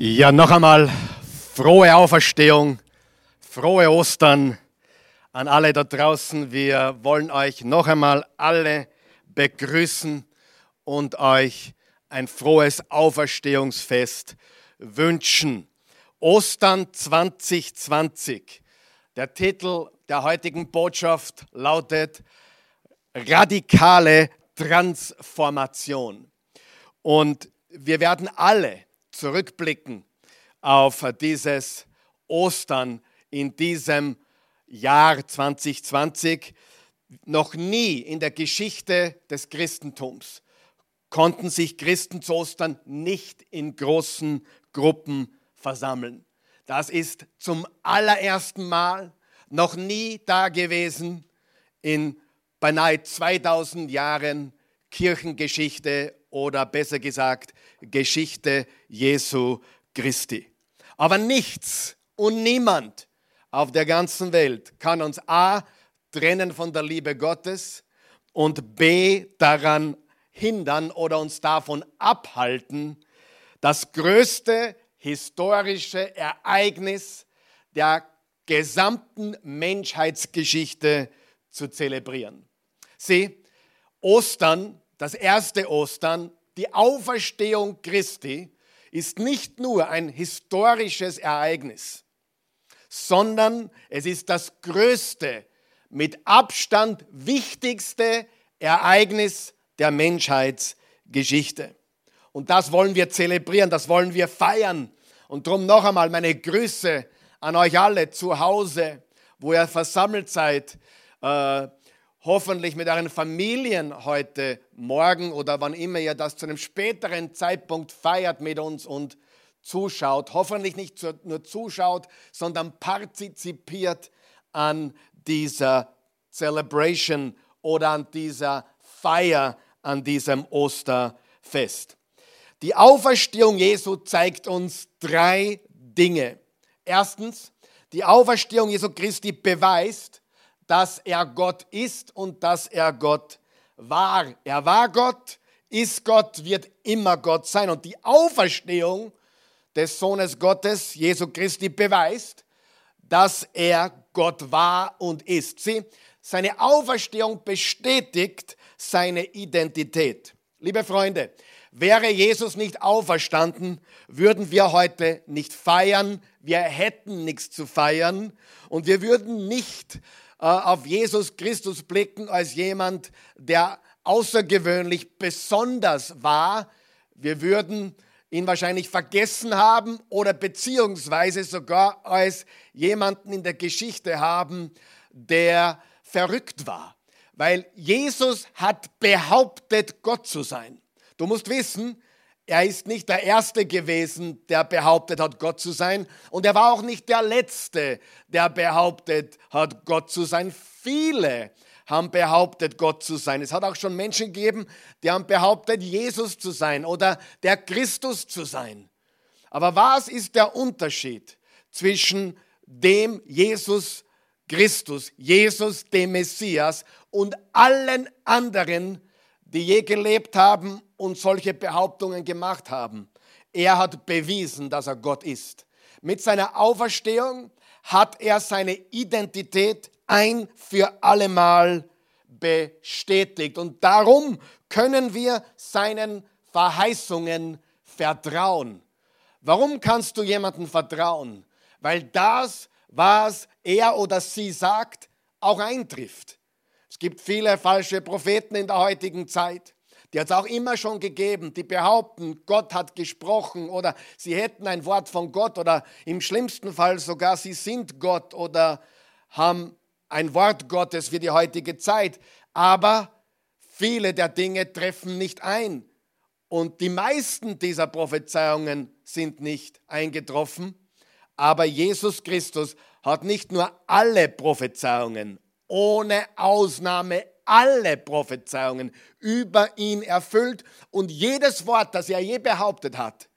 Ja, noch einmal frohe Auferstehung, frohe Ostern an alle da draußen. Wir wollen euch noch einmal alle begrüßen und euch ein frohes Auferstehungsfest wünschen. Ostern 2020. Der Titel der heutigen Botschaft lautet Radikale Transformation. Und wir werden alle zurückblicken auf dieses Ostern in diesem Jahr 2020. Noch nie in der Geschichte des Christentums konnten sich Christen zu Ostern nicht in großen Gruppen versammeln. Das ist zum allerersten Mal noch nie da gewesen in beinahe 2000 Jahren Kirchengeschichte oder besser gesagt Geschichte Jesu Christi. Aber nichts und niemand auf der ganzen Welt kann uns a. trennen von der Liebe Gottes und b. daran hindern oder uns davon abhalten, das größte historische Ereignis der gesamten Menschheitsgeschichte zu zelebrieren. Sieh, Ostern, das erste Ostern, die Auferstehung Christi, ist nicht nur ein historisches Ereignis, sondern es ist das größte, mit Abstand wichtigste Ereignis der Menschheitsgeschichte. Und das wollen wir zelebrieren, das wollen wir feiern. Und darum noch einmal meine Grüße an euch alle zu Hause, wo ihr versammelt seid, hoffentlich mit euren Familien heute Morgen oder wann immer ihr das zu einem späteren Zeitpunkt feiert mit uns und zuschaut. Hoffentlich nicht nur zuschaut, sondern partizipiert an dieser Celebration oder an dieser Feier, an diesem Osterfest. Die Auferstehung Jesu zeigt uns drei Dinge. Erstens, die Auferstehung Jesu Christi beweist, dass er Gott ist und dass er Gott war. Er war Gott, ist Gott, wird immer Gott sein. Und die Auferstehung des Sohnes Gottes, Jesu Christi, beweist, dass er Gott war und ist. Sieh, seine Auferstehung bestätigt seine Identität. Liebe Freunde, wäre Jesus nicht auferstanden, würden wir heute nicht feiern, wir hätten nichts zu feiern und wir würden nicht auf Jesus Christus blicken als jemand, der außergewöhnlich besonders war. Wir würden ihn wahrscheinlich vergessen haben oder beziehungsweise sogar als jemanden in der Geschichte haben, der verrückt war. Weil Jesus hat behauptet, Gott zu sein. Du musst wissen, er ist nicht der Erste gewesen, der behauptet hat, Gott zu sein. Und er war auch nicht der Letzte, der behauptet hat, Gott zu sein. Viele haben behauptet, Gott zu sein. Es hat auch schon Menschen gegeben, die haben behauptet, Jesus zu sein oder der Christus zu sein. Aber was ist der Unterschied zwischen dem Jesus Christus, Jesus dem Messias und allen anderen, die je gelebt haben und solche Behauptungen gemacht haben? Er hat bewiesen, dass er Gott ist. Mit seiner Auferstehung hat er seine Identität ein für allemal bestätigt. Und darum können wir seinen Verheißungen vertrauen. Warum kannst du jemandem vertrauen? Weil das, was er oder sie sagt, auch eintrifft. Es gibt viele falsche Propheten in der heutigen Zeit. Die hat es auch immer schon gegeben, die behaupten, Gott hat gesprochen oder sie hätten ein Wort von Gott oder im schlimmsten Fall sogar, sie sind Gott oder haben ein Wort Gottes für die heutige Zeit. Aber viele der Dinge treffen nicht ein. Und die meisten dieser Prophezeiungen sind nicht eingetroffen. Aber Jesus Christus hat nicht nur alle Prophezeiungen, ohne Ausnahme alle Prophezeiungen über ihn erfüllt. Und jedes Wort, das er je behauptet hat,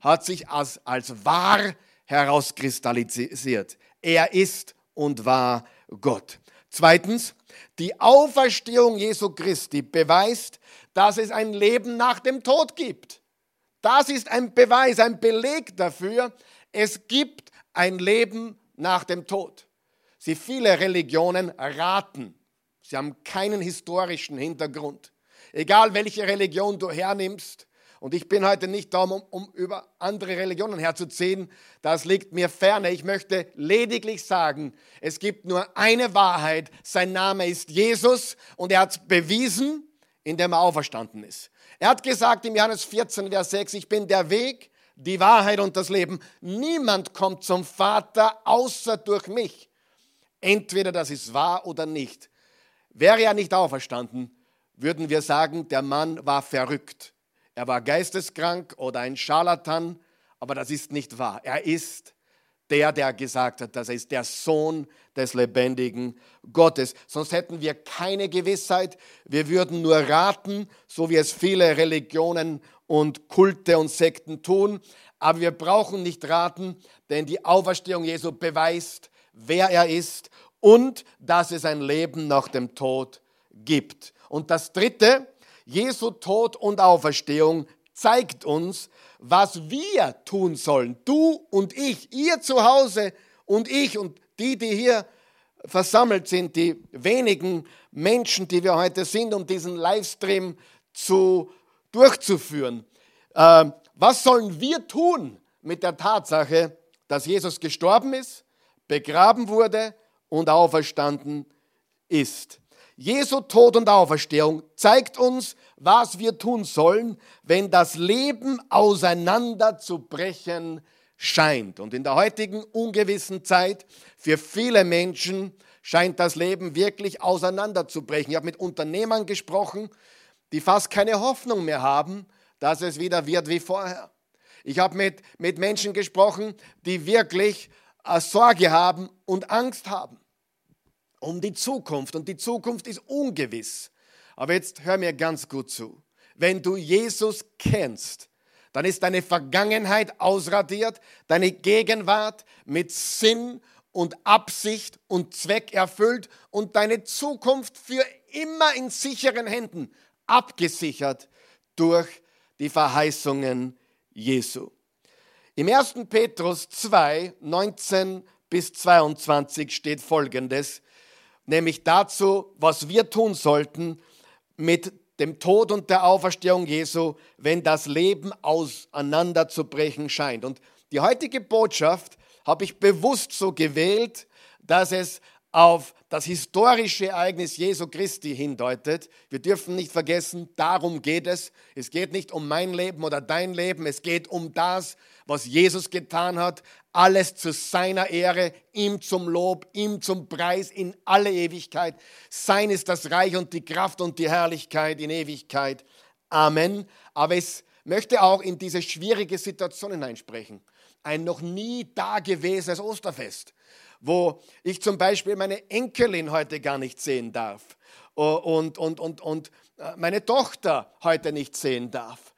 hat sich als wahr herauskristallisiert. Er ist und war Gott. Zweitens, die Auferstehung Jesu Christi beweist, dass es ein Leben nach dem Tod gibt. Das ist ein Beweis, ein Beleg dafür, es gibt ein Leben nach dem Tod. Viele Religionen raten. Sie haben keinen historischen Hintergrund. Egal, welche Religion du hernimmst. Und ich bin heute nicht da, um über andere Religionen herzuziehen. Das liegt mir ferne. Ich möchte lediglich sagen, es gibt nur eine Wahrheit. Sein Name ist Jesus und er hat es bewiesen, indem er auferstanden ist. Er hat gesagt im Johannes 14, Vers 6, ich bin der Weg, die Wahrheit und das Leben. Niemand kommt zum Vater außer durch mich. Entweder das ist wahr oder nicht. Wäre er nicht auferstanden, würden wir sagen, der Mann war verrückt. Er war geisteskrank oder ein Scharlatan, aber das ist nicht wahr. Er ist der gesagt hat, dass er ist der Sohn des lebendigen Gottes. Sonst hätten wir keine Gewissheit. Wir würden nur raten, so wie es viele Religionen und Kulte und Sekten tun. Aber wir brauchen nicht raten, denn die Auferstehung Jesu beweist, wer er ist und dass es ein Leben nach dem Tod gibt. Und das Dritte, Jesu Tod und Auferstehung zeigt uns, was wir tun sollen. Du und ich, ihr zu Hause und ich und die hier versammelt sind, die wenigen Menschen, die wir heute sind, um diesen Livestream durchzuführen. Was sollen wir tun mit der Tatsache, dass Jesus gestorben ist, begraben wurde und auferstanden ist? Jesu Tod und Auferstehung zeigt uns, was wir tun sollen, wenn das Leben auseinanderzubrechen scheint. Und in der heutigen ungewissen Zeit, für viele Menschen scheint das Leben wirklich auseinanderzubrechen. Ich habe mit Unternehmern gesprochen, die fast keine Hoffnung mehr haben, dass es wieder wird wie vorher. Ich habe mit Menschen gesprochen, die wirklich Sorge haben und Angst haben um die Zukunft. Und die Zukunft ist ungewiss. Aber jetzt hör mir ganz gut zu. Wenn du Jesus kennst, dann ist deine Vergangenheit ausradiert, deine Gegenwart mit Sinn und Absicht und Zweck erfüllt und deine Zukunft für immer in sicheren Händen, abgesichert durch die Verheißungen Jesu. Im 1. Petrus 2, 19 bis 22 steht Folgendes, nämlich dazu, was wir tun sollten mit dem Tod und der Auferstehung Jesu, wenn das Leben auseinanderzubrechen scheint. Und die heutige Botschaft habe ich bewusst so gewählt, dass es auf das historische Ereignis Jesu Christi hindeutet. Wir dürfen nicht vergessen, darum geht es. Es geht nicht um mein Leben oder dein Leben. Es geht um das, was Jesus getan hat. Alles zu seiner Ehre, ihm zum Lob, ihm zum Preis in alle Ewigkeit. Sein ist das Reich und die Kraft und die Herrlichkeit in Ewigkeit. Amen. Aber es möchte auch in diese schwierige Situation hineinsprechen. Ein noch nie dagewesenes Osterfest, wo ich zum Beispiel meine Enkelin heute gar nicht sehen darf und meine Tochter heute nicht sehen darf,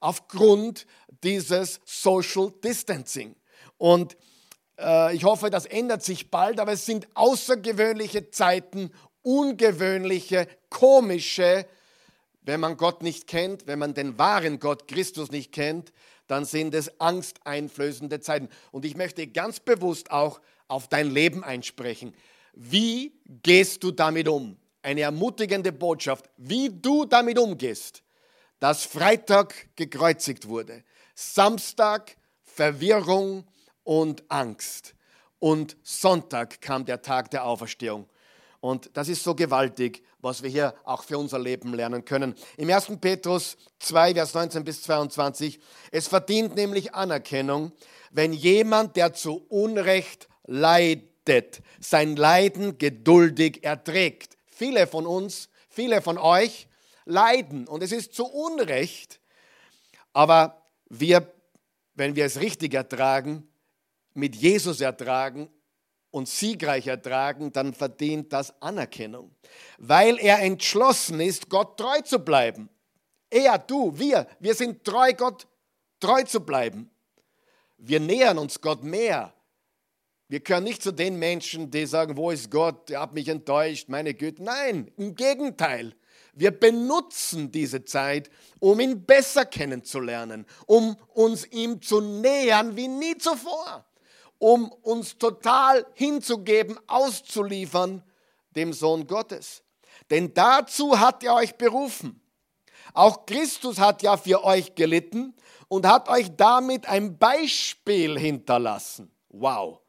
aufgrund dieses Social Distancing. Und ich hoffe, das ändert sich bald, aber es sind außergewöhnliche Zeiten, ungewöhnliche, komische, wenn man Gott nicht kennt, wenn man den wahren Gott Christus nicht kennt, dann sind es angsteinflößende Zeiten. Und ich möchte ganz bewusst auch auf dein Leben einsprechen. Wie gehst du damit um? Eine ermutigende Botschaft. Wie du damit umgehst, dass Freitag gekreuzigt wurde, Samstag Verwirrung und Angst und Sonntag kam der Tag der Auferstehung. Und das ist so gewaltig, was wir hier auch für unser Leben lernen können. Im 1. Petrus 2, Vers 19 bis 22. Es verdient nämlich Anerkennung, wenn jemand, der zu Unrecht leidet, sein Leiden geduldig erträgt. Viele von uns, viele von euch leiden und es ist zu Unrecht. Aber wir, wenn wir es richtig ertragen, mit Jesus ertragen, und siegreich ertragen, dann verdient das Anerkennung. Weil er entschlossen ist, Gott treu zu bleiben. Er, du, wir sind treu, Gott treu zu bleiben. Wir nähern uns Gott mehr. Wir gehören nicht zu den Menschen, die sagen, wo ist Gott, er hat mich enttäuscht, meine Güte. Nein, im Gegenteil. Wir benutzen diese Zeit, um ihn besser kennenzulernen, um uns ihm zu nähern wie nie zuvor, um uns total hinzugeben, auszuliefern dem Sohn Gottes. Denn dazu hat er euch berufen. Auch Christus hat ja für euch gelitten und hat euch damit ein Beispiel hinterlassen. Wow,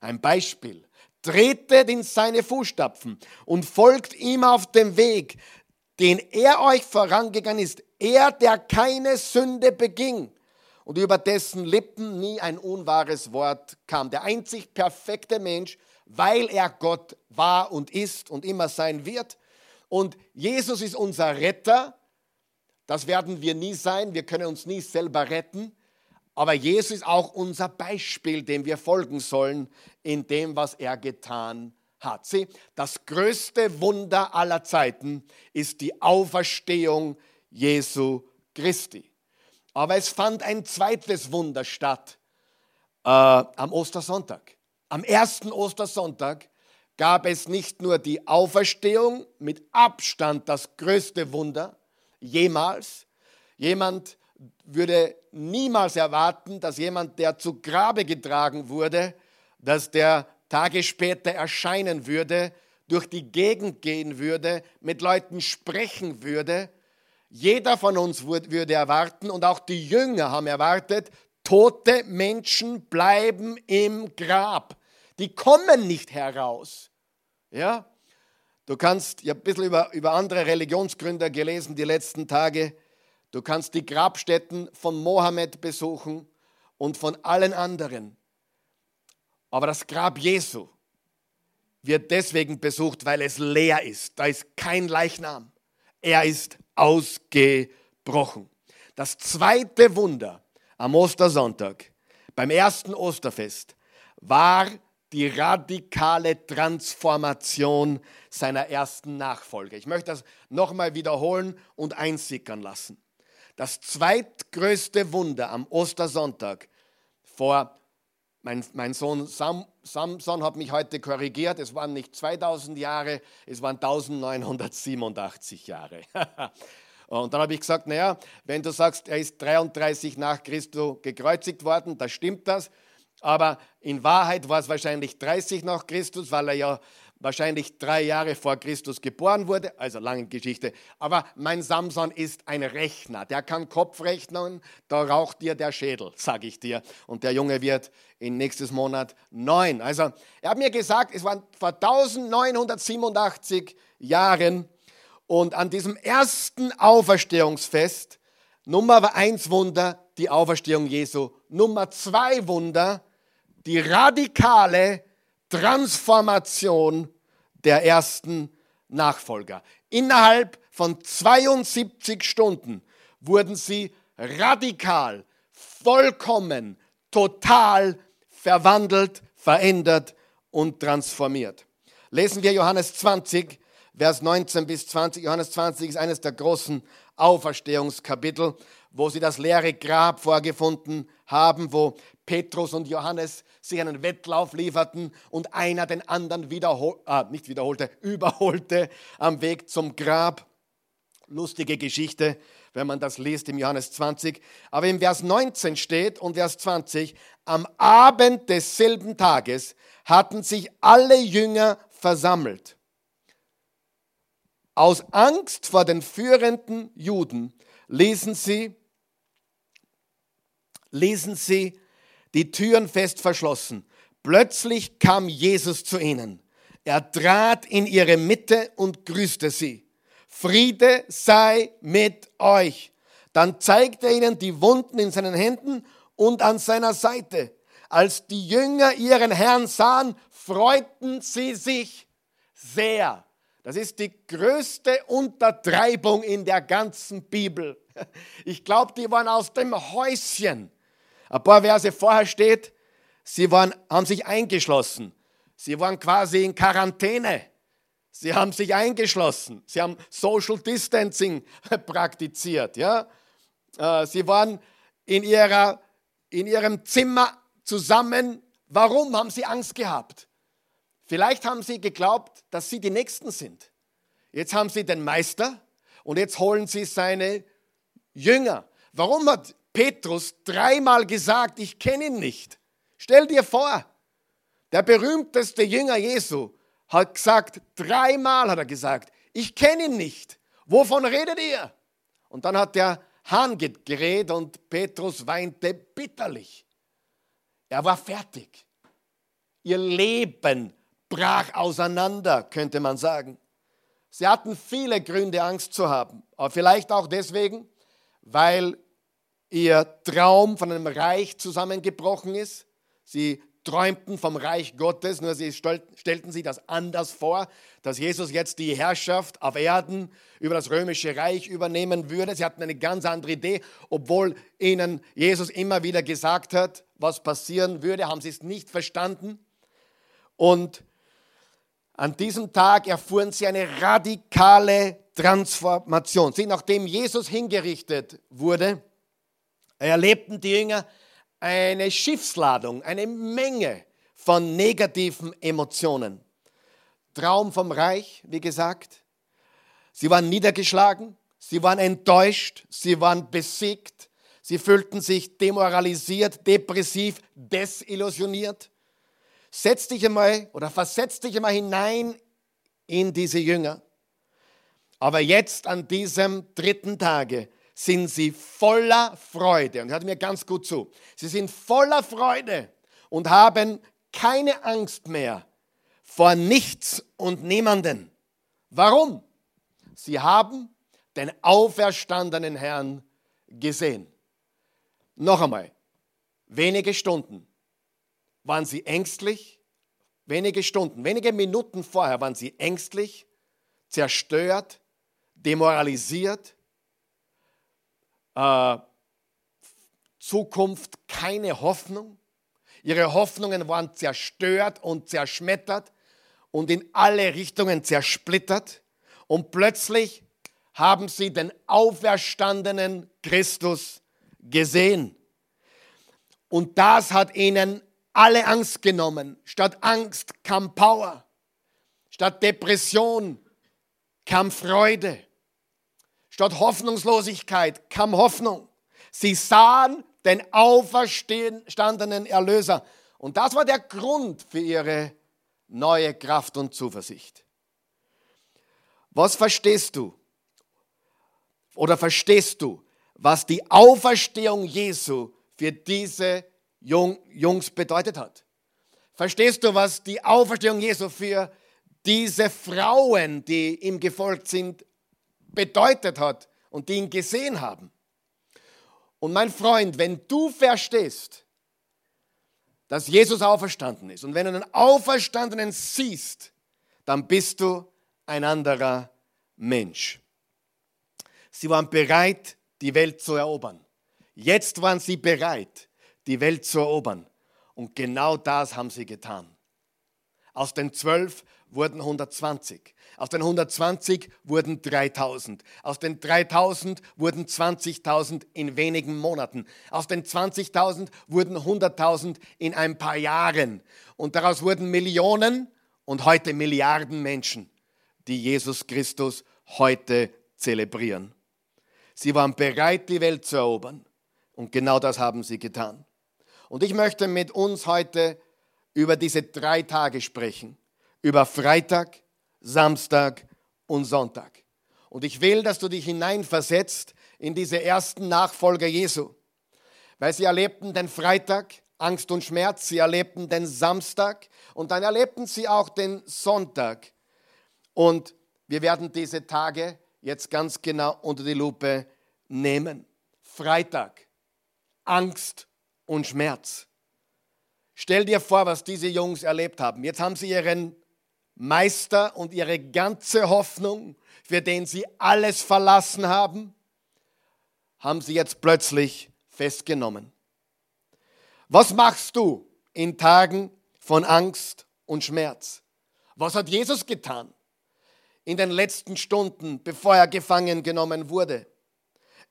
ein Beispiel. Tretet in seine Fußstapfen und folgt ihm auf dem Weg, den er euch vorangegangen ist. Er, der keine Sünde beging und über dessen Lippen nie ein unwahres Wort kam. Der einzig perfekte Mensch, weil er Gott war und ist und immer sein wird. Und Jesus ist unser Retter. Das werden wir nie sein, wir können uns nie selber retten. Aber Jesus ist auch unser Beispiel, dem wir folgen sollen, in dem, was er getan hat. Sieh, das größte Wunder aller Zeiten ist die Auferstehung Jesu Christi. Aber es fand ein zweites Wunder statt am Ostersonntag. Am ersten Ostersonntag gab es nicht nur die Auferstehung, mit Abstand das größte Wunder jemals. Jemand würde niemals erwarten, dass jemand, der zu Grabe getragen wurde, dass der Tage später erscheinen würde, durch die Gegend gehen würde, mit Leuten sprechen würde. Jeder von uns würde erwarten, und auch die Jünger haben erwartet, tote Menschen bleiben im Grab. Die kommen nicht heraus. Ja? Du kannst, ich habe ein bisschen über andere Religionsgründer gelesen die letzten Tage. Du kannst die Grabstätten von Mohammed besuchen und von allen anderen. Aber das Grab Jesu wird deswegen besucht, weil es leer ist. Da ist kein Leichnam. Er ist ausgebrochen. Das zweite Wunder am Ostersonntag, beim ersten Osterfest, war die radikale Transformation seiner ersten Nachfolger. Ich möchte das nochmal wiederholen und einsickern lassen. Das zweitgrößte Wunder am Ostersonntag vor, mein Sohn Samson hat mich heute korrigiert, es waren nicht 2000 Jahre, es waren 1987 Jahre. Und dann habe ich gesagt, naja, wenn du sagst, er ist 33 nach Christus gekreuzigt worden, da stimmt das, aber in Wahrheit war es wahrscheinlich 30 nach Christus, weil er ja wahrscheinlich 3 Jahre vor Christus geboren wurde, also lange Geschichte. Aber mein Samson ist ein Rechner, der kann Kopf rechnen, da raucht dir der Schädel, sage ich dir. Und der Junge wird in nächstes Monat 9. Also er hat mir gesagt, es waren vor 1987 Jahren und an diesem ersten Auferstehungsfest, Nummer 1 Wunder, die Auferstehung Jesu. Nummer 2 Wunder, die radikale Transformation der ersten Nachfolger. Innerhalb von 72 Stunden wurden sie radikal, vollkommen, total verwandelt, verändert und transformiert. Lesen wir Johannes 20, Vers 19 bis 20. Johannes 20 ist eines der großen Auferstehungskapitel, wo sie das leere Grab vorgefunden haben, wo Petrus und Johannes sich einen Wettlauf lieferten und einer den anderen überholte am Weg zum Grab. Lustige Geschichte, wenn man das liest im Johannes 20. Aber im Vers 19 steht und Vers 20, am Abend desselben Tages hatten sich alle Jünger versammelt. Aus Angst vor den führenden Juden ließen sie die Türen fest verschlossen. Plötzlich kam Jesus zu ihnen. Er trat in ihre Mitte und grüßte sie. Friede sei mit euch. Dann zeigte er ihnen die Wunden in seinen Händen und an seiner Seite. Als die Jünger ihren Herrn sahen, freuten sie sich sehr. Das ist die größte Untertreibung in der ganzen Bibel. Ich glaube, die waren aus dem Häuschen. Ein paar Verse vorher steht, haben sich eingeschlossen. Sie waren quasi in Quarantäne. Sie haben sich eingeschlossen. Sie haben Social Distancing praktiziert. Ja? Sie waren in ihrem Zimmer zusammen. Warum haben sie Angst gehabt? Vielleicht haben sie geglaubt, dass sie die Nächsten sind. Jetzt haben sie den Meister Und jetzt holen sie seine Jünger. Warum hat Petrus dreimal gesagt, ich kenne ihn nicht? Stell dir vor, der berühmteste Jünger Jesu hat gesagt, dreimal hat er gesagt, ich kenne ihn nicht. Wovon redet ihr? Und dann hat der Hahn gekräht und Petrus weinte bitterlich. Er war fertig. Ihr Leben brach auseinander, könnte man sagen. Sie hatten viele Gründe, Angst zu haben. Aber vielleicht auch deswegen, weil ihr Traum von einem Reich zusammengebrochen ist. Sie träumten vom Reich Gottes, nur sie stellten sich das anders vor, dass Jesus jetzt die Herrschaft auf Erden über das römische Reich übernehmen würde. Sie hatten eine ganz andere Idee, obwohl ihnen Jesus immer wieder gesagt hat, was passieren würde, haben sie es nicht verstanden. Und an diesem Tag erfuhren sie eine radikale Transformation. Sie, nachdem Jesus hingerichtet wurde, erlebten die Jünger eine Schiffsladung, eine Menge von negativen Emotionen. Traum vom Reich, wie gesagt. Sie waren niedergeschlagen, sie waren enttäuscht, sie waren besiegt, sie fühlten sich demoralisiert, depressiv, desillusioniert. Setz dich einmal oder versetz dich einmal hinein in diese Jünger. Aber jetzt an diesem dritten Tage sind sie voller Freude. Und hört mir ganz gut zu. Sie sind voller Freude und haben keine Angst mehr vor nichts und niemanden. Warum? Sie haben den auferstandenen Herrn gesehen. Noch einmal, wenige Stunden waren sie ängstlich. Wenige Stunden, wenige Minuten vorher waren sie ängstlich, zerstört, demoralisiert, Zukunft keine Hoffnung. Ihre Hoffnungen waren zerstört und zerschmettert und in alle Richtungen zersplittert. Und plötzlich haben sie den auferstandenen Christus gesehen. Und das hat ihnen alle Angst genommen. Statt Angst kam Power. Statt Depression kam Freude. Statt Hoffnungslosigkeit kam Hoffnung. Sie sahen den auferstandenen Erlöser. Und das war der Grund für ihre neue Kraft und Zuversicht. Was verstehst du? Oder verstehst du, was die Auferstehung Jesu für diese Jungs bedeutet hat? Verstehst du, was die Auferstehung Jesu für diese Frauen, die ihm gefolgt sind, bedeutet hat und die ihn gesehen haben? Und mein Freund, wenn du verstehst, dass Jesus auferstanden ist und wenn du einen Auferstandenen siehst, dann bist du ein anderer Mensch. Sie waren bereit, die Welt zu erobern. Jetzt waren sie bereit, die Welt zu erobern. Und genau das haben sie getan. Aus den 12 wurden 120. Aus den 120 wurden 3.000. Aus den 3.000 wurden 20.000 in wenigen Monaten. Aus den 20.000 wurden 100.000 in ein paar Jahren. Und daraus wurden Millionen und heute Milliarden Menschen, die Jesus Christus heute zelebrieren. Sie waren bereit, die Welt zu erobern. Und genau das haben sie getan. Und ich möchte mit uns heute über diese 3 Tage sprechen. Über Freitag, Samstag und Sonntag. Und ich will, dass du dich hineinversetzt in diese ersten Nachfolger Jesu. Weil sie erlebten den Freitag, Angst und Schmerz, sie erlebten den Samstag und dann erlebten sie auch den Sonntag. Und wir werden diese Tage jetzt ganz genau unter die Lupe nehmen. Freitag, Angst und Schmerz. Stell dir vor, was diese Jungs erlebt haben. Jetzt haben sie ihren Meister und ihre ganze Hoffnung, für den sie alles verlassen haben, haben sie jetzt plötzlich festgenommen. Was machst du in Tagen von Angst und Schmerz? Was hat Jesus getan in den letzten Stunden, bevor er gefangen genommen wurde?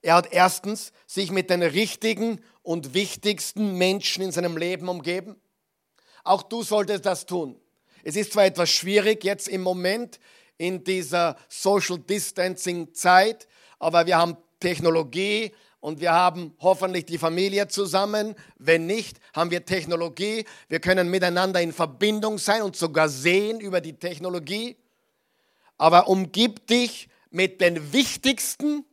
Er hat erstens sich mit den richtigen und wichtigsten Menschen in seinem Leben umgeben. Auch du solltest das tun. Es ist zwar etwas schwierig jetzt im Moment in dieser Social Distancing Zeit, aber wir haben Technologie und wir haben hoffentlich die Familie zusammen. Wenn nicht, haben wir Technologie. Wir können miteinander in Verbindung sein und sogar sehen über die Technologie. Aber umgib dich mit den wichtigsten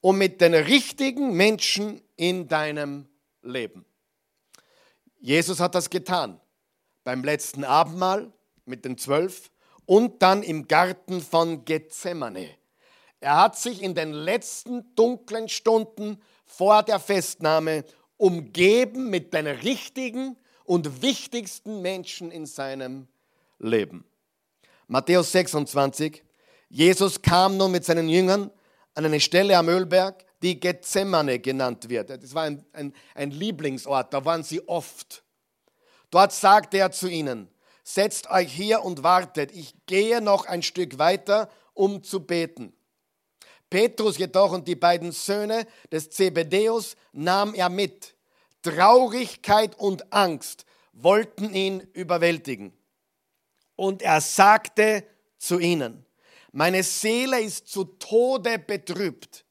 und mit den richtigen Menschen in deinem Leben. Jesus hat das getan. Beim letzten Abendmahl mit den 12 und dann im Garten von Gethsemane. Er hat sich in den letzten dunklen Stunden vor der Festnahme umgeben mit den richtigen und wichtigsten Menschen in seinem Leben. Matthäus 26. Jesus kam nun mit seinen Jüngern an eine Stelle am Ölberg, die Gethsemane genannt wird. Das war ein Lieblingsort, da waren sie oft. Dort sagte er zu ihnen: Setzt euch hier und wartet, ich gehe noch ein Stück weiter, um zu beten. Petrus jedoch und die beiden Söhne des Zebedäus nahm er mit. Traurigkeit und Angst wollten ihn überwältigen. Und er sagte zu ihnen: Meine Seele ist zu Tode betrübt.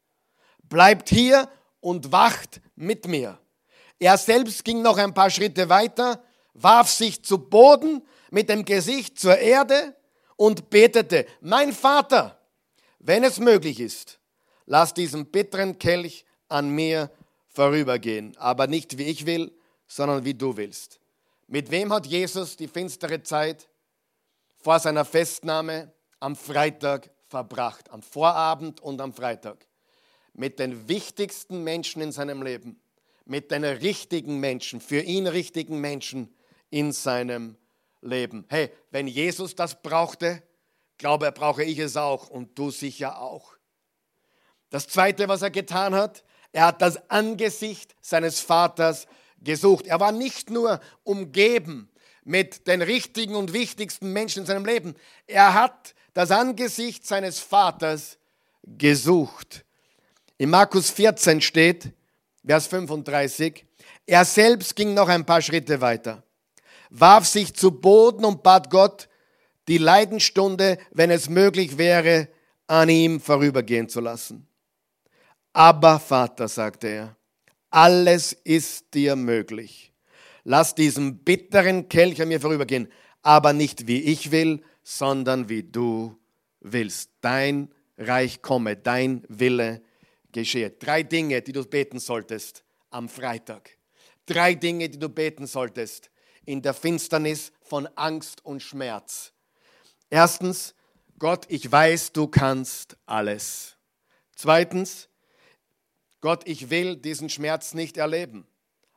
Bleibt hier und wacht mit mir. Er selbst ging noch ein paar Schritte weiter, warf sich zu Boden mit dem Gesicht zur Erde und betete: Mein Vater, wenn es möglich ist, lass diesen bitteren Kelch an mir vorübergehen, aber nicht wie ich will, sondern wie du willst. Mit wem hat Jesus die finstere Zeit vor seiner Festnahme am Freitag verbracht, am Vorabend und am Freitag? Mit den wichtigsten Menschen in seinem Leben, mit den richtigen Menschen, für ihn richtigen Menschen in seinem Leben. Hey, wenn Jesus das brauchte, brauche ich es auch und du sicher auch. Das Zweite, was er getan hat: Er hat das Angesicht seines Vaters gesucht. Er war nicht nur umgeben mit den richtigen und wichtigsten Menschen in seinem Leben. Er hat das Angesicht seines Vaters gesucht. In Markus 14 steht, Vers 35, er selbst ging noch ein paar Schritte weiter, warf sich zu Boden und bat Gott, die Leidensstunde, wenn es möglich wäre, an ihm vorübergehen zu lassen. Aber Vater, sagte er, alles ist dir möglich. Lass diesen bitteren Kelch an mir vorübergehen, aber nicht wie ich will, sondern wie du willst. Dein Reich komme, dein Wille geschehe. 3 Dinge, die du beten solltest am Freitag. 3 Dinge, die du beten solltest in der Finsternis von Angst und Schmerz. Erstens, Gott, ich weiß, du kannst alles. Zweitens, Gott, ich will diesen Schmerz nicht erleben.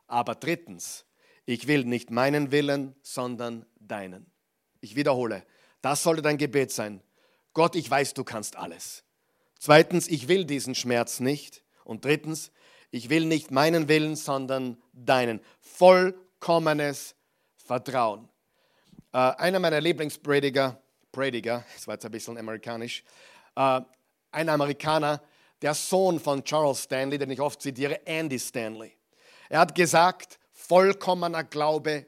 Aber drittens, ich will nicht meinen Willen, sondern deinen. Ich wiederhole, das sollte dein Gebet sein. Gott, ich weiß, du kannst alles. Zweitens, ich will diesen Schmerz nicht. Und drittens, ich will nicht meinen Willen, sondern deinen. Vollkommenes Vertrauen. Einer meiner Lieblingsprediger, das war jetzt ein bisschen amerikanisch, ein Amerikaner, der Sohn von Charles Stanley, den ich oft zitiere, Andy Stanley. Er hat gesagt, vollkommener Glaube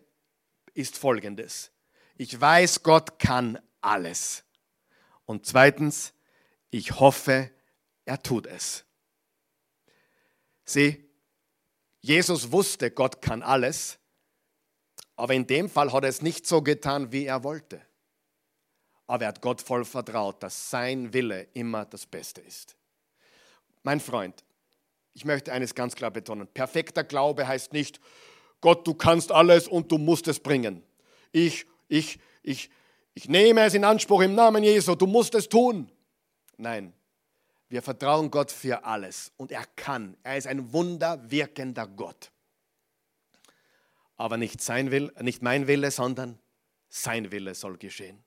ist Folgendes: Ich weiß, Gott kann alles. Und zweitens, ich hoffe, er tut es. Sieh, Jesus wusste, Gott kann alles, aber in dem Fall hat er es nicht so getan, wie er wollte. Aber er hat Gott voll vertraut, dass sein Wille immer das Beste ist. Mein Freund, ich möchte eines ganz klar betonen. Perfekter Glaube heißt nicht, Gott, du kannst alles und du musst es bringen. Ich nehme es in Anspruch im Namen Jesu, du musst es tun. Nein, wir vertrauen Gott für alles und er kann. Er ist ein wunderwirkender Gott. Aber nicht mein Wille, sondern sein Wille soll geschehen.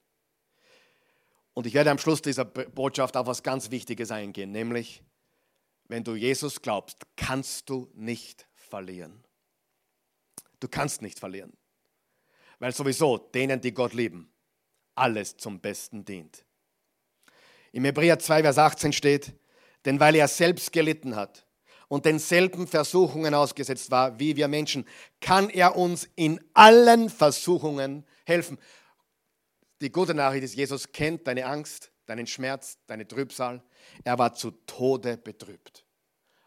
Und ich werde am Schluss dieser Botschaft auf etwas ganz Wichtiges eingehen, nämlich, wenn du Jesus glaubst, kannst du nicht verlieren. Du kannst nicht verlieren, weil sowieso denen, die Gott lieben, alles zum Besten dient. Im Hebräer 2, Vers 18 steht, denn weil er selbst gelitten hat und denselben Versuchungen ausgesetzt war, wie wir Menschen, kann er uns in allen Versuchungen helfen. Die gute Nachricht ist, Jesus kennt deine Angst, deinen Schmerz, deine Trübsal. Er war zu Tode betrübt.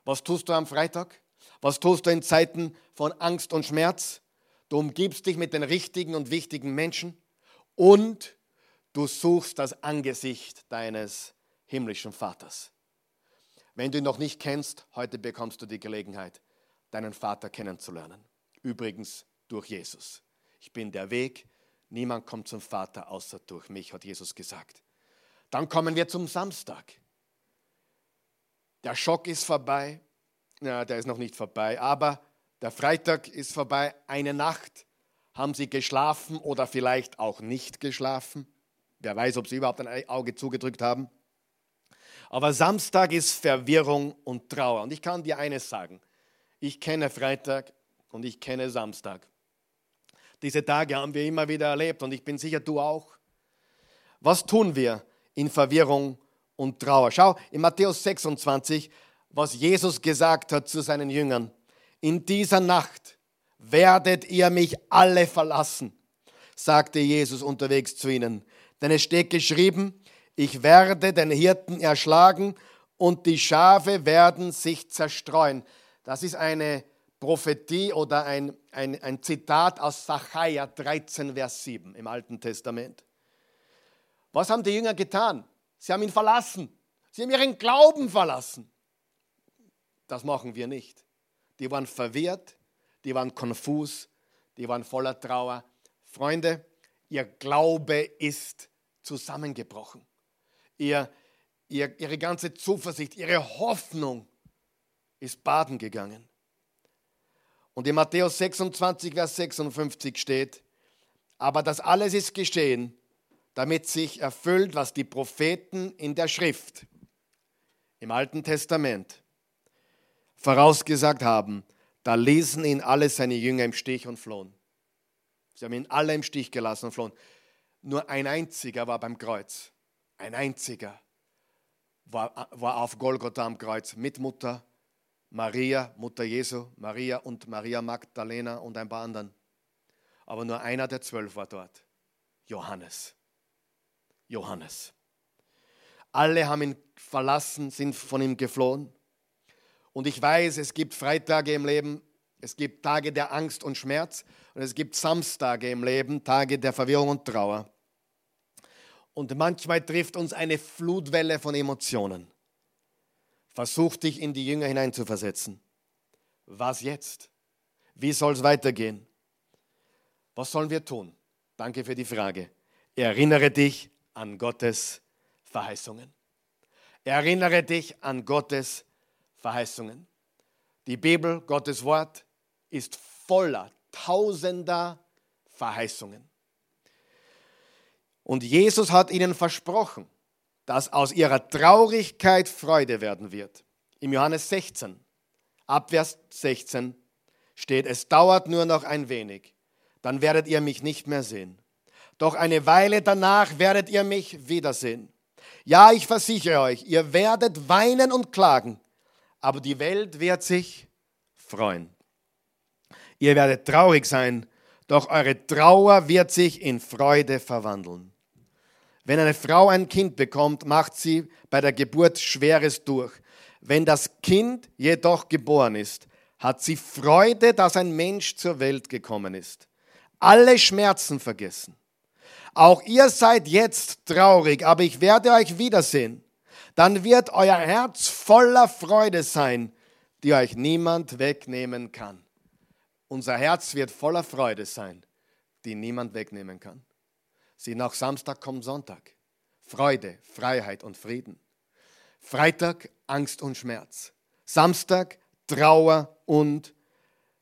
Was tust du am Freitag? Was tust du in Zeiten von Angst und Schmerz? Du umgibst dich mit den richtigen und wichtigen Menschen und du suchst das Angesicht deines himmlischen Vaters. Wenn du ihn noch nicht kennst, heute bekommst du die Gelegenheit, deinen Vater kennenzulernen. Übrigens durch Jesus. Ich bin der Weg, niemand kommt zum Vater außer durch mich, hat Jesus gesagt. Dann kommen wir zum Samstag. Der Schock ist vorbei. Ja, der ist noch nicht vorbei, aber der Freitag ist vorbei. Eine Nacht haben sie geschlafen oder vielleicht auch nicht geschlafen. Wer weiß, ob sie überhaupt ein Auge zugedrückt haben. Aber Samstag ist Verwirrung und Trauer. Und ich kann dir eines sagen. Ich kenne Freitag und ich kenne Samstag. Diese Tage haben wir immer wieder erlebt und ich bin sicher, du auch. Was tun wir in Verwirrung und Trauer? Schau, in Matthäus 26, was Jesus gesagt hat zu seinen Jüngern. In dieser Nacht werdet ihr mich alle verlassen, sagte Jesus unterwegs zu ihnen. Denn es steht geschrieben, ich werde den Hirten erschlagen und die Schafe werden sich zerstreuen. Das ist eine Prophetie oder ein Zitat aus Sacharja 13, Vers 7 im Alten Testament. Was haben die Jünger getan? Sie haben ihn verlassen. Sie haben ihren Glauben verlassen. Das machen wir nicht. Die waren verwirrt, die waren konfus, die waren voller Trauer. Freunde, ihr Glaube ist zusammengebrochen. Ihre ganze Zuversicht, ihre Hoffnung ist baden gegangen. Und in Matthäus 26, Vers 56 steht, aber das alles ist geschehen, damit sich erfüllt, was die Propheten in der Schrift, im Alten Testament, vorausgesagt haben. Da ließen ihn alle seine Jünger im Stich und flohen. Sie haben ihn alle im Stich gelassen und flohen. Nur ein einziger war beim Kreuz. Ein einziger war auf Golgotha am Kreuz mit Mutter Maria, Mutter Jesu, Maria und Maria Magdalena und ein paar anderen. Aber nur einer der 12 war dort. Johannes. Alle haben ihn verlassen, sind von ihm geflohen. Und ich weiß, es gibt Freitage im Leben, es gibt Tage der Angst und Schmerz und es gibt Samstage im Leben, Tage der Verwirrung und Trauer. Und manchmal trifft uns eine Flutwelle von Emotionen. Versuch dich in die Jünger hineinzuversetzen. Was jetzt? Wie soll es weitergehen? Was sollen wir tun? Danke für die Frage. Erinnere dich an Gottes Verheißungen. Erinnere dich an Gottes Verheißungen. Die Bibel, Gottes Wort, ist voller tausender Verheißungen. Und Jesus hat ihnen versprochen, dass aus ihrer Traurigkeit Freude werden wird. Im Johannes 16, ab Vers 16 steht, es dauert nur noch ein wenig, dann werdet ihr mich nicht mehr sehen. Doch eine Weile danach werdet ihr mich wiedersehen. Ja, ich versichere euch, ihr werdet weinen und klagen, aber die Welt wird sich freuen. Ihr werdet traurig sein, doch eure Trauer wird sich in Freude verwandeln. Wenn eine Frau ein Kind bekommt, macht sie bei der Geburt Schweres durch. Wenn das Kind jedoch geboren ist, hat sie Freude, dass ein Mensch zur Welt gekommen ist. Alle Schmerzen vergessen. Auch ihr seid jetzt traurig, aber ich werde euch wiedersehen. Dann wird euer Herz voller Freude sein, die euch niemand wegnehmen kann. Unser Herz wird voller Freude sein, die niemand wegnehmen kann. Sieh, nach Samstag kommt Sonntag. Freude, Freiheit und Frieden. Freitag Angst und Schmerz. Samstag Trauer und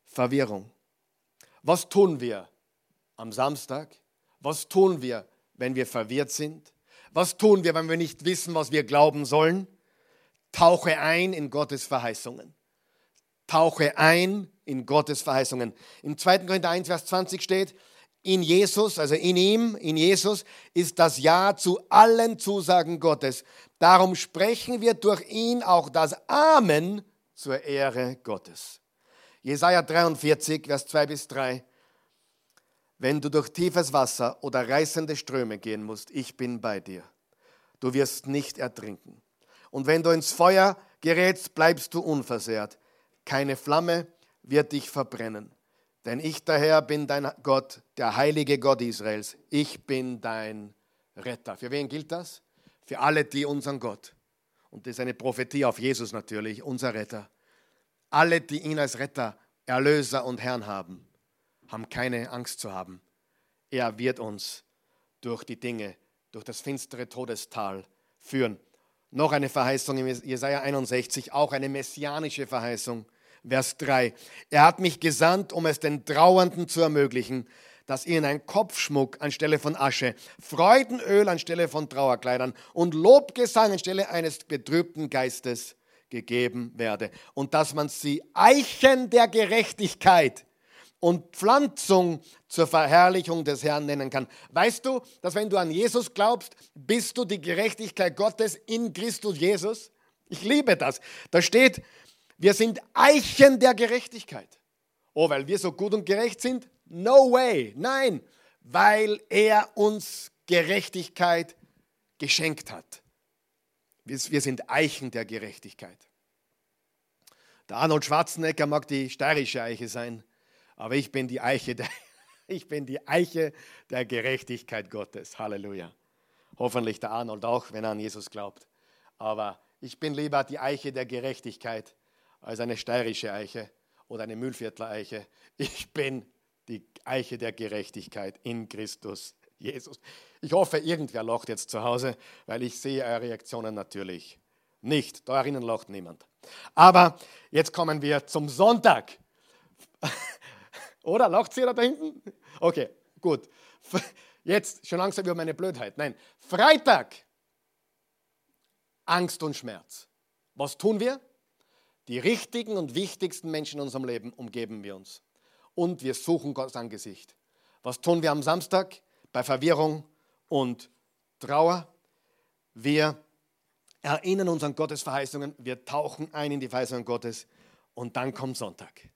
Verwirrung. Was tun wir am Samstag? Was tun wir, wenn wir verwirrt sind? Was tun wir, wenn wir nicht wissen, was wir glauben sollen? Tauche ein in Gottes Verheißungen. Tauche ein in Gottes Verheißungen. Im 2. Korinther 1, Vers 20 steht, in Jesus, also in ihm, in Jesus, ist das Ja zu allen Zusagen Gottes. Darum sprechen wir durch ihn auch das Amen zur Ehre Gottes. Jesaja 43, Vers 2 bis 3. Wenn du durch tiefes Wasser oder reißende Ströme gehen musst, ich bin bei dir. Du wirst nicht ertrinken. Und wenn du ins Feuer gerätst, bleibst du unversehrt. Keine Flamme wird dich verbrennen. Denn ich, der Herr, bin dein Gott, der heilige Gott Israels. Ich bin dein Retter. Für wen gilt das? Für alle, die unseren Gott, und das ist eine Prophetie auf Jesus natürlich, unser Retter. Alle, die ihn als Retter, Erlöser und Herrn haben, haben keine Angst zu haben. Er wird uns durch die Dinge, durch das finstere Todestal führen. Noch eine Verheißung in Jesaja 61, auch eine messianische Verheißung. Vers 3. Er hat mich gesandt, um es den Trauernden zu ermöglichen, dass ihnen ein Kopfschmuck anstelle von Asche, Freudenöl anstelle von Trauerkleidern und Lobgesang anstelle eines betrübten Geistes gegeben werde. Und dass man sie Eichen der Gerechtigkeit und Pflanzung zur Verherrlichung des Herrn nennen kann. Weißt du, dass wenn du an Jesus glaubst, bist du die Gerechtigkeit Gottes in Christus Jesus? Ich liebe das. Da steht, wir sind Eichen der Gerechtigkeit. Oh, weil wir so gut und gerecht sind? No way. Nein, weil er uns Gerechtigkeit geschenkt hat. Wir sind Eichen der Gerechtigkeit. Der Arnold Schwarzenegger mag die steirische Eiche sein, aber ich bin die Eiche der Gerechtigkeit Gottes. Halleluja. Hoffentlich der Arnold auch, wenn er an Jesus glaubt. Aber ich bin lieber die Eiche der Gerechtigkeit als eine steirische Eiche oder eine Mühlviertler Eiche. Ich bin die Eiche der Gerechtigkeit in Christus Jesus. Ich hoffe, irgendwer lacht jetzt zu Hause, weil ich sehe eure Reaktionen natürlich nicht. Da drinnen lacht niemand. Aber jetzt kommen wir zum Sonntag. Oder? Lacht ihr da hinten? Okay, gut. Jetzt schon langsam über meine Blödheit. Nein, Freitag. Angst und Schmerz. Was tun wir? Die richtigen und wichtigsten Menschen in unserem Leben umgeben wir uns. Und wir suchen Gottes Angesicht. Was tun wir am Samstag? Bei Verwirrung und Trauer. Wir erinnern uns an Gottes Verheißungen. Wir tauchen ein in die Verheißungen Gottes. Und dann kommt Sonntag.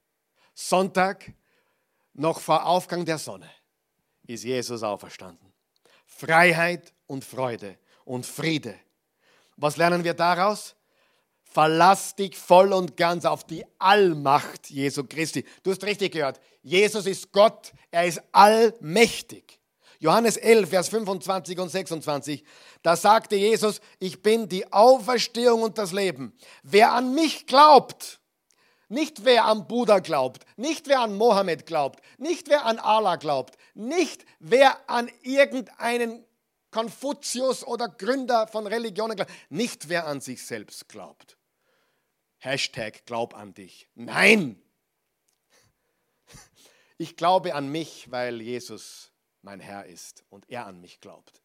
Sonntag, noch vor Aufgang der Sonne, ist Jesus auferstanden. Freiheit und Freude und Friede. Was lernen wir daraus? Verlass dich voll und ganz auf die Allmacht Jesu Christi. Du hast richtig gehört. Jesus ist Gott. Er ist allmächtig. Johannes 11, Vers 25 und 26. Da sagte Jesus, ich bin die Auferstehung und das Leben. Wer an mich glaubt, nicht wer an Buddha glaubt, nicht wer an Mohammed glaubt, nicht wer an Allah glaubt, nicht wer an irgendeinen Konfuzius oder Gründer von Religionen glaubt, nicht wer an sich selbst glaubt. Hashtag glaub an dich. Nein! Ich glaube an mich, weil Jesus mein Herr ist und er an mich glaubt.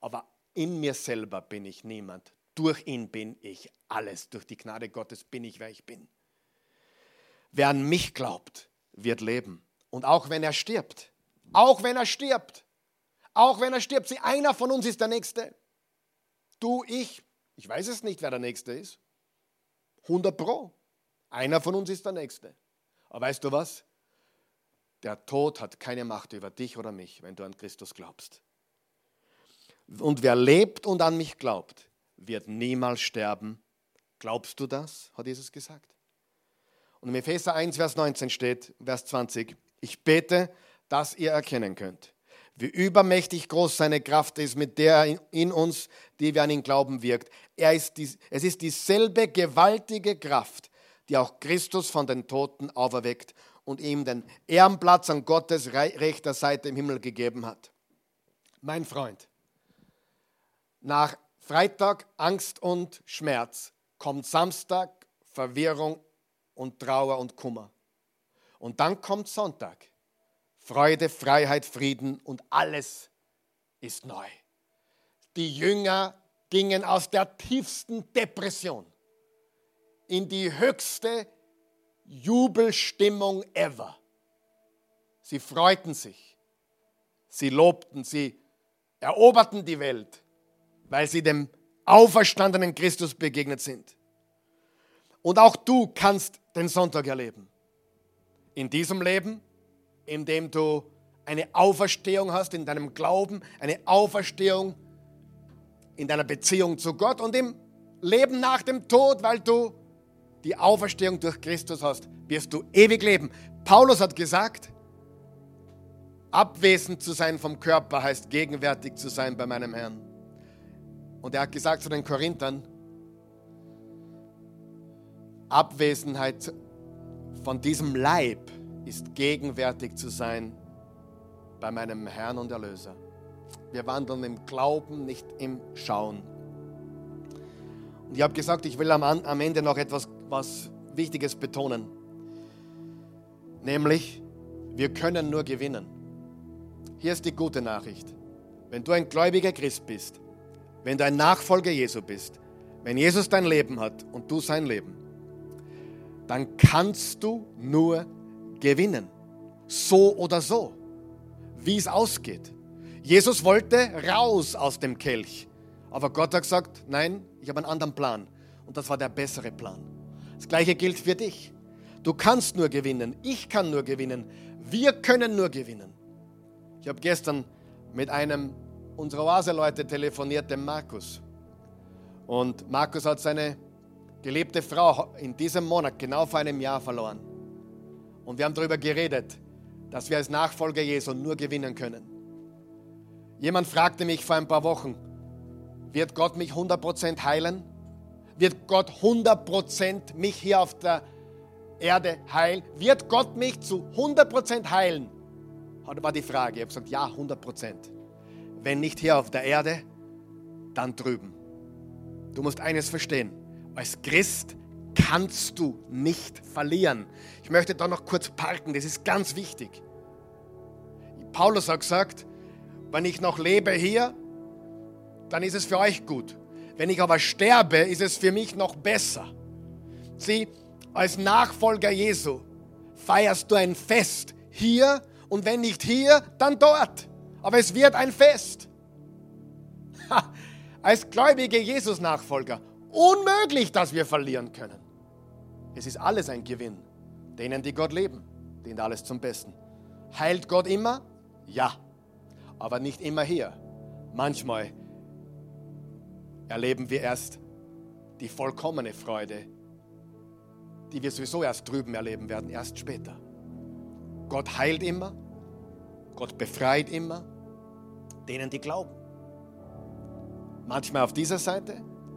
Aber in mir selber bin ich niemand. Durch ihn bin ich alles. Durch die Gnade Gottes bin ich, wer ich bin. Wer an mich glaubt, wird leben. Und auch wenn er stirbt, sie einer von uns ist der Nächste. Du, ich weiß es nicht, wer der Nächste ist. 100%. Einer von uns ist der Nächste. Aber weißt du was? Der Tod hat keine Macht über dich oder mich, wenn du an Christus glaubst. Und wer lebt und an mich glaubt, wird niemals sterben. Glaubst du das? Hat Jesus gesagt. Und in Epheser 1, Vers 19 steht, Vers 20, ich bete, dass ihr erkennen könnt, wie übermächtig groß seine Kraft ist, mit der er in uns, die wir an ihn glauben, wirkt. Es ist dieselbe gewaltige Kraft, die auch Christus von den Toten auferweckt und ihm den Ehrenplatz an Gottes rechter Seite im Himmel gegeben hat. Mein Freund, nach Freitag Angst und Schmerz kommt Samstag Verwirrung und Trauer und Kummer. Und dann kommt Sonntag. Freude, Freiheit, Frieden und alles ist neu. Die Jünger gingen aus der tiefsten Depression in die höchste Jubelstimmung ever. Sie freuten sich, sie lobten, sie eroberten die Welt, weil sie dem auferstandenen Christus begegnet sind. Und auch du kannst den Sonntag erleben. In diesem Leben, in dem du eine Auferstehung hast in deinem Glauben, eine Auferstehung in deiner Beziehung zu Gott und im Leben nach dem Tod, weil du die Auferstehung durch Christus hast, wirst du ewig leben. Paulus hat gesagt, abwesend zu sein vom Körper heißt gegenwärtig zu sein bei meinem Herrn. Und er hat gesagt zu den Korinthern, Abwesenheit von diesem Leib ist gegenwärtig zu sein bei meinem Herrn und Erlöser. Wir wandeln im Glauben, nicht im Schauen. Und ich habe gesagt, ich will am Ende noch etwas was Wichtiges betonen. Nämlich, wir können nur gewinnen. Hier ist die gute Nachricht. Wenn du ein gläubiger Christ bist, wenn du ein Nachfolger Jesu bist, wenn Jesus dein Leben hat und du sein Leben, dann kannst du nur gewinnen. So oder so, wie es ausgeht. Jesus wollte raus aus dem Kelch. Aber Gott hat gesagt, nein, ich habe einen anderen Plan. Und das war der bessere Plan. Das Gleiche gilt für dich. Du kannst nur gewinnen. Ich kann nur gewinnen. Wir können nur gewinnen. Ich habe gestern mit einem unserer Oase-Leute telefoniert, dem Markus. Und Markus hat seine geliebte Frau in diesem Monat, genau vor einem Jahr, verloren. Und wir haben darüber geredet, dass wir als Nachfolger Jesu nur gewinnen können. Jemand fragte mich vor ein paar Wochen, wird Gott mich 100% heilen? Wird Gott 100% mich hier auf der Erde heilen? Wird Gott mich zu 100% heilen? Das war die Frage. Ich habe gesagt, ja, 100%. Wenn nicht hier auf der Erde, dann drüben. Du musst eines verstehen. Als Christ kannst du nicht verlieren. Ich möchte da noch kurz parken, das ist ganz wichtig. Paulus hat gesagt, wenn ich noch lebe hier, dann ist es für euch gut. Wenn ich aber sterbe, ist es für mich noch besser. Sieh, als Nachfolger Jesu feierst du ein Fest hier und wenn nicht hier, dann dort. Aber es wird ein Fest. Ha, als gläubige Jesus-Nachfolger unmöglich, dass wir verlieren können. Es ist alles ein Gewinn. Denen, die Gott leben, dient alles zum Besten. Heilt Gott immer? Ja. Aber nicht immer hier. Manchmal erleben wir erst die vollkommene Freude, die wir sowieso erst drüben erleben werden, erst später. Gott heilt immer. Gott befreit immer denen, die glauben. Manchmal auf dieser Seite,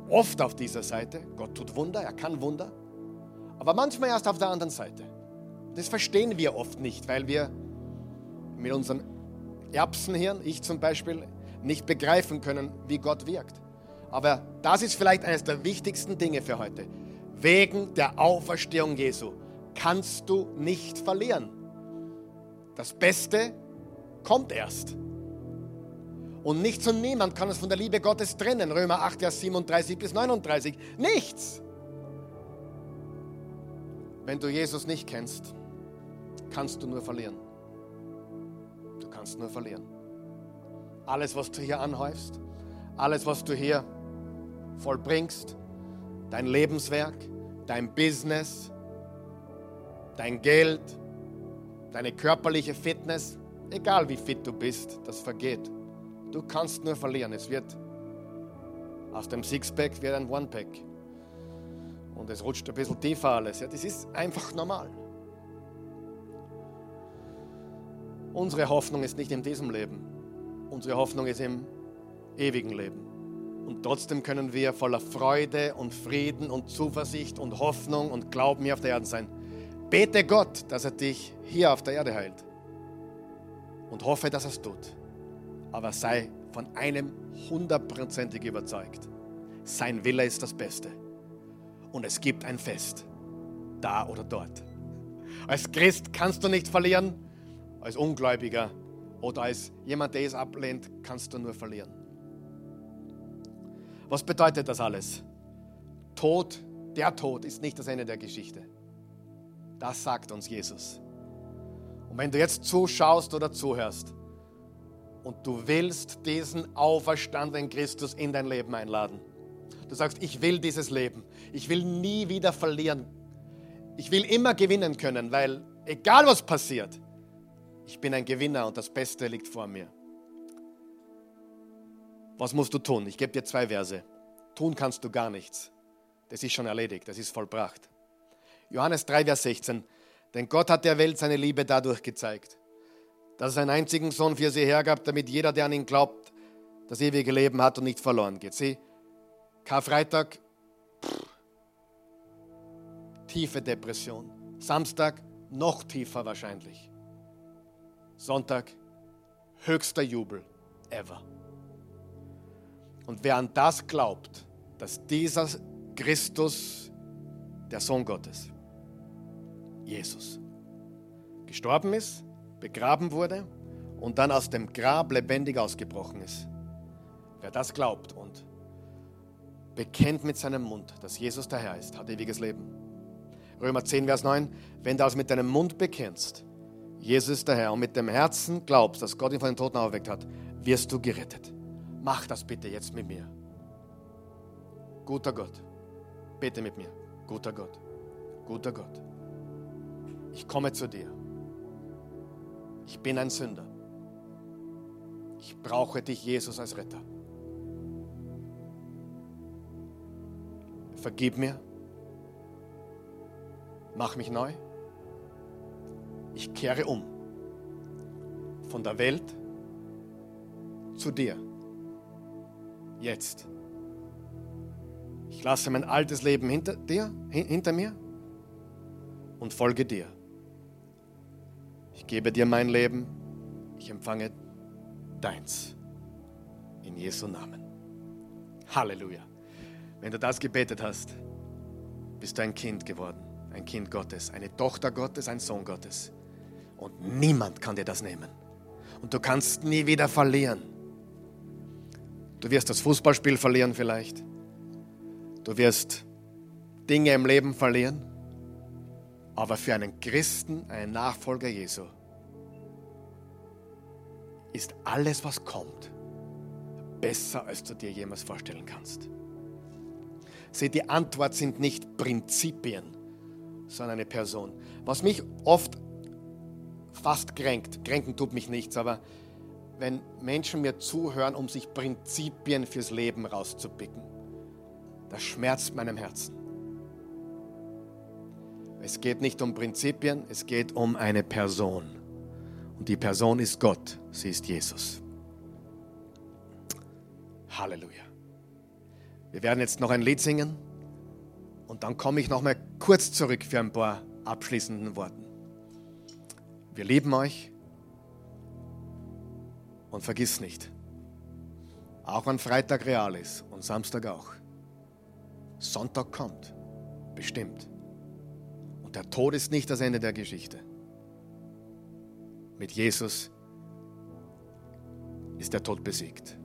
oft auf dieser Seite. Gott tut Wunder, er kann Wunder. Aber manchmal erst auf der anderen Seite. Das verstehen wir oft nicht, weil wir mit unserem Erbsenhirn, ich zum Beispiel, nicht begreifen können, wie Gott wirkt. Aber das ist vielleicht eines der wichtigsten Dinge für heute. Wegen der Auferstehung Jesu kannst du nicht verlieren. Das Beste kommt erst. Und nichts und niemand kann uns von der Liebe Gottes trennen. Römer 8, Vers 37 bis 39. Nichts! Wenn du Jesus nicht kennst, kannst du nur verlieren. Du kannst nur verlieren. Alles, was du hier anhäufst, alles, was du hier vollbringst, dein Lebenswerk, dein Business, dein Geld, deine körperliche Fitness, egal wie fit du bist, das vergeht. Du kannst nur verlieren. Es wird aus dem Sixpack wird ein One-Pack. Und es rutscht ein bisschen tiefer alles. Ja, das ist einfach normal. Unsere Hoffnung ist nicht in diesem Leben. Unsere Hoffnung ist im ewigen Leben. Und trotzdem können wir voller Freude und Frieden und Zuversicht und Hoffnung und Glauben hier auf der Erde sein. Bete Gott, dass er dich hier auf der Erde heilt. Und hoffe, dass er es tut. Aber sei von einem 100%ig überzeugt. Sein Wille ist das Beste. Und es gibt ein Fest. Da oder dort. Als Christ kannst du nicht verlieren. Als Ungläubiger oder als jemand, der es ablehnt, kannst du nur verlieren. Was bedeutet das alles? Tod, der Tod ist nicht das Ende der Geschichte. Das sagt uns Jesus. Und wenn du jetzt zuschaust oder zuhörst, und du willst diesen auferstandenen Christus in dein Leben einladen. Du sagst, ich will dieses Leben. Ich will nie wieder verlieren. Ich will immer gewinnen können, weil egal was passiert, ich bin ein Gewinner und das Beste liegt vor mir. Was musst du tun? Ich gebe dir 2 Verse. Tun kannst du gar nichts. Das ist schon erledigt, das ist vollbracht. Johannes 3, Vers 16. Denn Gott hat der Welt seine Liebe dadurch gezeigt, dass es einen einzigen Sohn für sie hergab, damit jeder, der an ihn glaubt, das ewige Leben hat und nicht verloren geht. Sieh, Karfreitag, tiefe Depression. Samstag, noch tiefer wahrscheinlich. Sonntag, höchster Jubel ever. Und wer an das glaubt, dass dieser Christus, der Sohn Gottes, Jesus, gestorben ist, begraben wurde und dann aus dem Grab lebendig ausgebrochen ist. Wer das glaubt und bekennt mit seinem Mund, dass Jesus der Herr ist, hat ewiges Leben. Römer 10, Vers 9, wenn du das mit deinem Mund bekennst, Jesus ist der Herr, und mit dem Herzen glaubst, dass Gott ihn von den Toten auferweckt hat, wirst du gerettet. Mach das bitte jetzt mit mir. Guter Gott, bete mit mir. Guter Gott, guter Gott. Ich komme zu dir. Ich bin ein Sünder. Ich brauche dich, Jesus, als Retter. Vergib mir. Mach mich neu. Ich kehre um. Von der Welt zu dir. Jetzt. Ich lasse mein altes Leben hinter mir und folge dir. Ich gebe dir mein Leben, ich empfange deins. In Jesu Namen. Halleluja. Wenn du das gebetet hast, bist du ein Kind geworden, ein Kind Gottes, eine Tochter Gottes, ein Sohn Gottes. Und niemand kann dir das nehmen. Und du kannst nie wieder verlieren. Du wirst das Fußballspiel verlieren vielleicht. Du wirst Dinge im Leben verlieren. Aber für einen Christen, einen Nachfolger Jesu, ist alles, was kommt, besser, als du dir jemals vorstellen kannst. Seht, die Antwort sind nicht Prinzipien, sondern eine Person. Was mich oft fast kränkt, kränken tut mich nichts, aber wenn Menschen mir zuhören, um sich Prinzipien fürs Leben rauszupicken, das schmerzt meinem Herzen. Es geht nicht um Prinzipien, es geht um eine Person. Und die Person ist Gott, sie ist Jesus. Halleluja. Wir werden jetzt noch ein Lied singen und dann komme ich noch mal kurz zurück für ein paar abschließenden Worten. Wir lieben euch und vergiss nicht, auch wenn Freitag real ist und Samstag auch, Sonntag kommt, bestimmt. Der Tod ist nicht das Ende der Geschichte. Mit Jesus ist der Tod besiegt.